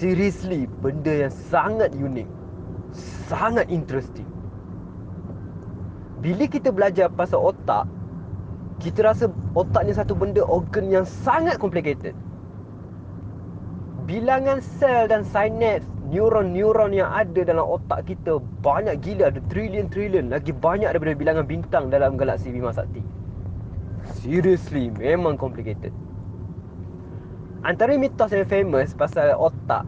seriously benda yang sangat unik, sangat interesting. Bila kita belajar pasal otak, kita rasa otak ni satu benda, organ yang sangat complicated. Bilangan sel dan sinaps, neuron-neuron yang ada dalam otak kita banyak gila. Ada trilion-trilion, lagi banyak daripada bilangan bintang dalam galaksi Bima Sakti. Seriously, memang complicated. Antara mitos yang famous pasal otak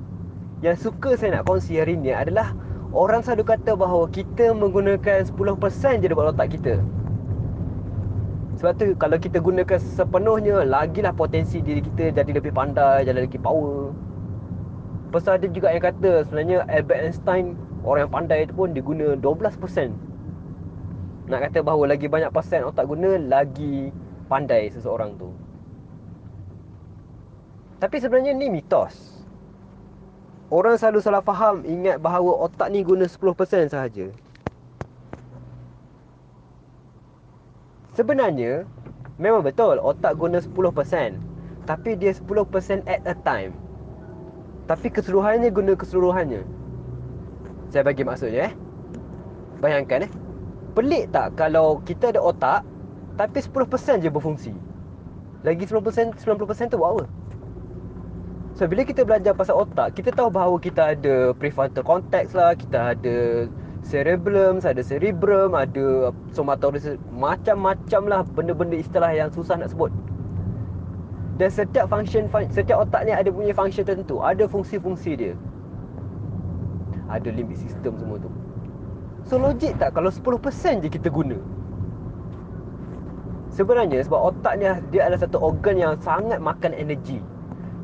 yang suka saya nak kongsi hari ni adalah orang selalu kata bahawa kita menggunakan 10% je daripada otak kita. Sebab tu kalau kita gunakan sepenuhnya, lagilah potensi diri kita jadi lebih pandai, jadi lagi power. Pasal ada juga yang kata sebenarnya Albert Einstein, orang yang pandai tu pun dia guna 12%. Nak kata bahawa lagi banyak persen otak guna, lagi pandai seseorang tu. Tapi sebenarnya ni mitos. Orang selalu salah faham, ingat bahawa otak ni guna 10% sahaja. Sebenarnya, memang betul otak guna 10%. Tapi dia 10% at a time. Tapi keseluruhannya guna keseluruhannya. Saya bagi maksudnya. Bayangkan pelik tak kalau kita ada otak, tapi 10% je berfungsi. Lagi 90% tu buat apa? So bila kita belajar pasal otak, kita tahu bahawa kita ada prefrontal cortex lah, kita ada cerebrum, ada cerebrum, ada somatose, macam-macam lah benda-benda istilah yang susah nak sebut. Dan setiap function, setiap otak ni ada punya function tertentu, ada fungsi-fungsi dia. Ada limbic system semua tu. So logik tak kalau 10% je kita guna? Sebenarnya sebab otak ni dia adalah satu organ yang sangat makan energi.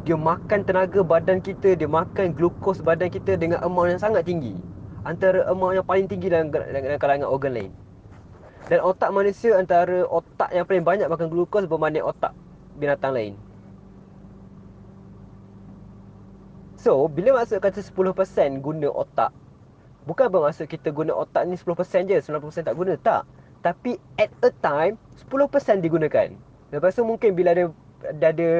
Dia makan tenaga badan kita, dia makan glukos badan kita dengan amount yang sangat tinggi. Antara amount yang paling tinggi dalam kalangan organ lain. Dan otak manusia antara otak yang paling banyak makan glukos berbanding otak binatang lain. So, bila maksud kata 10% guna otak, bukan bermaksud kita guna otak ni 10% je, 90% tak guna, tak. Tapi at a time, 10% digunakan. Lepas tu mungkin bila ada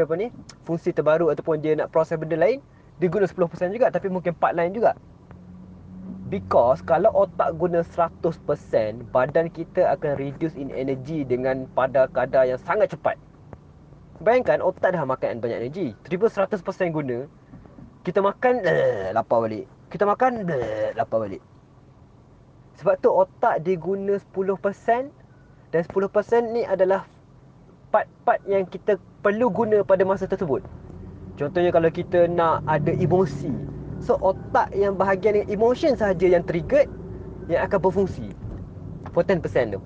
apa ni, fungsi terbaru ataupun dia nak proses benda lain, dia guna 10% juga, tapi mungkin part lain juga. Because kalau otak guna 100%, badan kita akan reduce in energy dengan pada kadar yang sangat cepat. Bayangkan otak dah makan banyak energy, tiba 100% guna, kita makan, lapar balik. Kita makan, lapar balik. Sebab tu otak dia guna 10%. Dan 10% ni adalah part-part yang kita perlu guna pada masa tersebut. Contohnya kalau kita nak ada emosi, so otak yang bahagian dengan emotion sahaja yang triggered, yang akan berfungsi for 10% tu.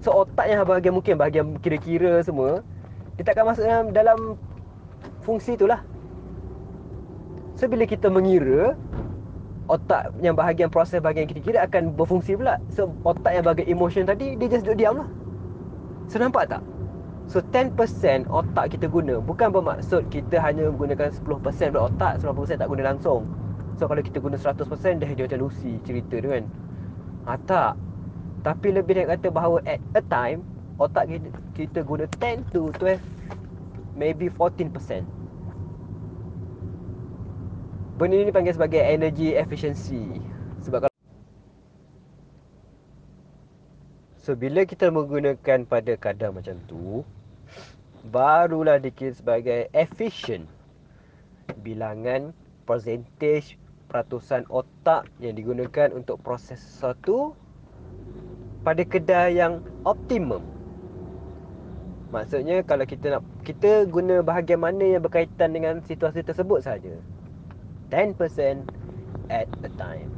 So otak yang bahagian mungkin, bahagian kira-kira semua, dia tak akan masuk dalam fungsi tu lah. So bila kita mengira, otak yang bahagian proses bahagian kira-kira akan berfungsi pula. So otak yang bahagian emotion tadi, dia just duduk diam lah. So nampak tak? So 10% otak kita guna, bukan bermaksud kita hanya menggunakan 10% daripada otak, 90% tak guna langsung. So kalau kita guna 100%, dah dia macam Lucy cerita tu kan. Tak. Tapi lebih nak kata bahawa at a time, otak kita guna 10 to 12, maybe 14%. Benda ni dipanggil sebagai energy efficiency. Sebab so bila kita menggunakan pada kadar macam tu, barulah dikira sebagai efficient. Bilangan, percentage, peratusan otak yang digunakan untuk proses sesuatu pada kadar yang optimum. Maksudnya kalau kita nak, kita guna bahagian mana yang berkaitan dengan situasi tersebut sahaja. 10% at a time.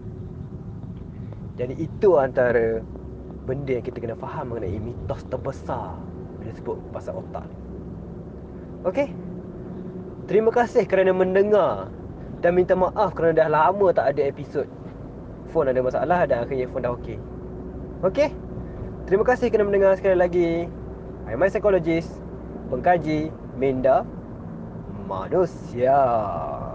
Jadi itu antara benda yang kita kena faham mengenai mitos terbesar bila sebut pasal otak. Okey. Terima kasih kerana mendengar. Dan minta maaf kerana dah lama tak ada episod. Phone ada masalah dan akhirnya phone dah okey. Okey. Terima kasih kerana mendengar sekali lagi. I am psychologist, pengkaji minda manusia.